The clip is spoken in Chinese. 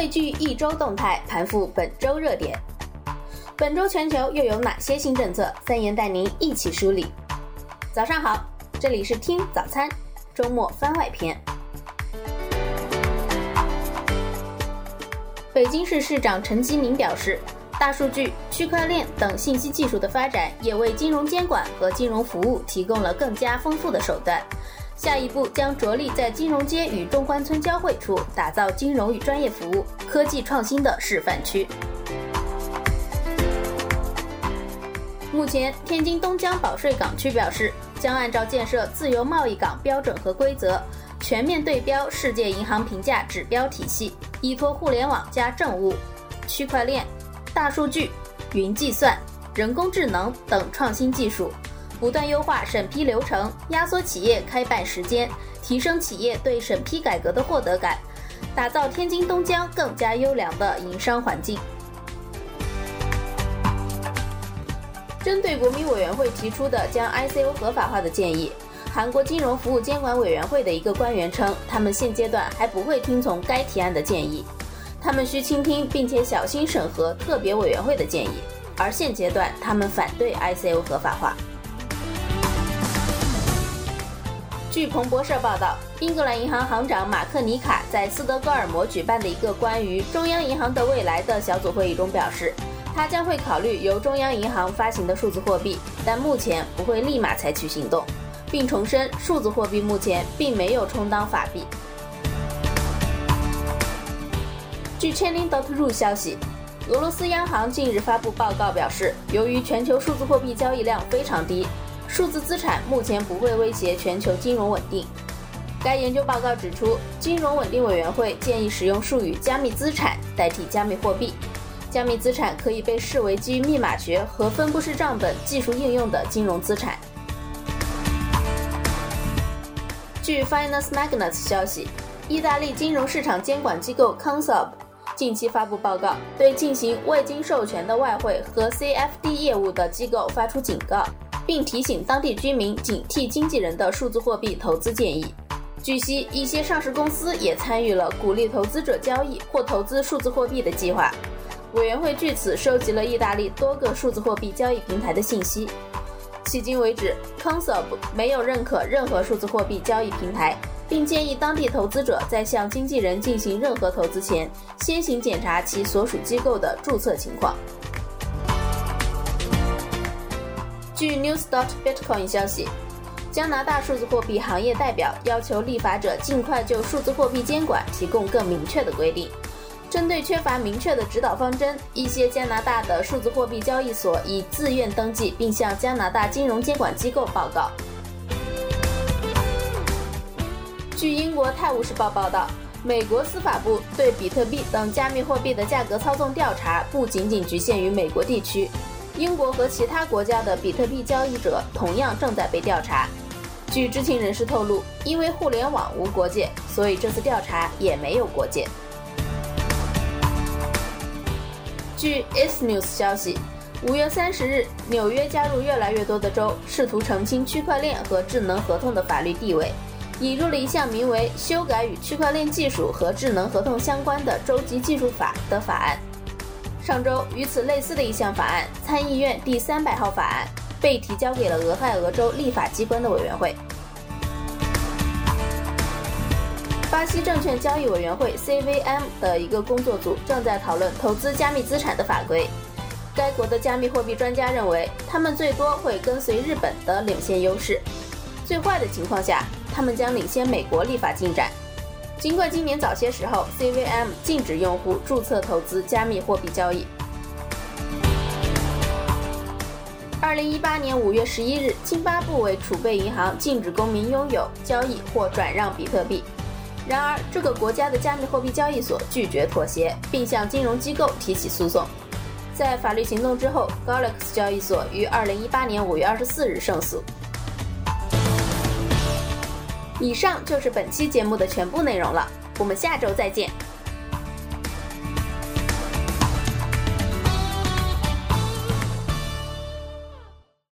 汇聚一周动态，盘复本周热点。本周全球又有哪些新政策？三言带您一起梳理。早上好，这里是听早餐周末番外篇。北京市市长陈吉宁表示，大数据、区块链等信息技术的发展也为金融监管和金融服务提供了更加丰富的手段，下一步将着力在金融街与中关村交汇处打造金融与专业服务、科技创新的示范区。目前，天津东江保税港区表示，将按照建设自由贸易港标准和规则，全面对标世界银行评价指标体系，依托互联网加政务、区块链、大数据、云计算、人工智能等创新技术，不断优化审批流程，压缩企业开办时间，提升企业对审批改革的获得感，打造天津东江更加优良的营商环境。针对国民委员会提出的将 ICO 合法化的建议，韩国金融服务监管委员会的一个官员称，他们现阶段还不会听从该提案的建议，他们需倾听并且小心审核特别委员会的建议，而现阶段他们反对 ICO 合法化。据彭博社报道，英格兰银行行长马克尼卡在斯德哥尔摩举办的一个关于中央银行的未来的小组会议中表示，他将会考虑由中央银行发行的数字货币，但目前不会立马采取行动，并重申数字货币目前并没有充当法币。据 Chainlink.ru 消息，俄罗斯央行近日发布报告表示，由于全球数字货币交易量非常低，数字资产目前不会威胁全球金融稳定。该研究报告指出，金融稳定委员会建议使用术语加密资产代替加密货币，加密资产可以被视为基于密码学和分布式账本技术应用的金融资产。据 Finance Magnates 消息，意大利金融市场监管机构 Consob 近期发布报告，对进行未经授权的外汇和 CFD 业务的机构发出警告，并提醒当地居民警惕经纪人的数字货币投资建议。据悉，一些上市公司也参与了鼓励投资者交易或投资数字货币的计划。委员会据此收集了意大利多个数字货币交易平台的信息。迄今为止 ，Consob 没有认可任何数字货币交易平台，并建议当地投资者在向经纪人进行任何投资前，先行检查其所属机构的注册情况。据 News.Bitcoin 消息，加拿大数字货币行业代表要求立法者尽快就数字货币监管提供更明确的规定。针对缺乏明确的指导方针，一些加拿大的数字货币交易所已自愿登记并向加拿大金融监管机构报告。据英国《泰晤士报》报道，美国司法部对比特币等加密货币的价格操纵调查不仅仅局限于美国地区，英国和其他国家的比特币交易者同样正在被调查。据知情人士透露，因为互联网无国界，所以这次调查也没有国界。据 S News 消息，5月30日，纽约加入越来越多的州，试图澄清区块链和智能合同的法律地位，引入了一项名为《修改与区块链技术和智能合同相关的州级技术法》的法案。上周，与此类似的一项法案，参议院第300号法案，被提交给了俄亥俄州立法机关的委员会。巴西证券交易委员会 CVM 的一个工作组正在讨论投资加密资产的法规。该国的加密货币专家认为，他们最多会跟随日本的领先优势，最坏的情况下，他们将领先美国立法进展。尽管今年早些时候 CVM 禁止用户注册投资加密货币交易。2018年5月11日，津巴布韦储备银行禁止公民拥有、交易或转让比特币。然而，这个国家的加密货币交易所拒绝妥协，并向金融机构提起诉讼。在法律行动之后 ，Golux 交易所于2018年5月24日胜诉。以上就是本期节目的全部内容了，我们下周再见。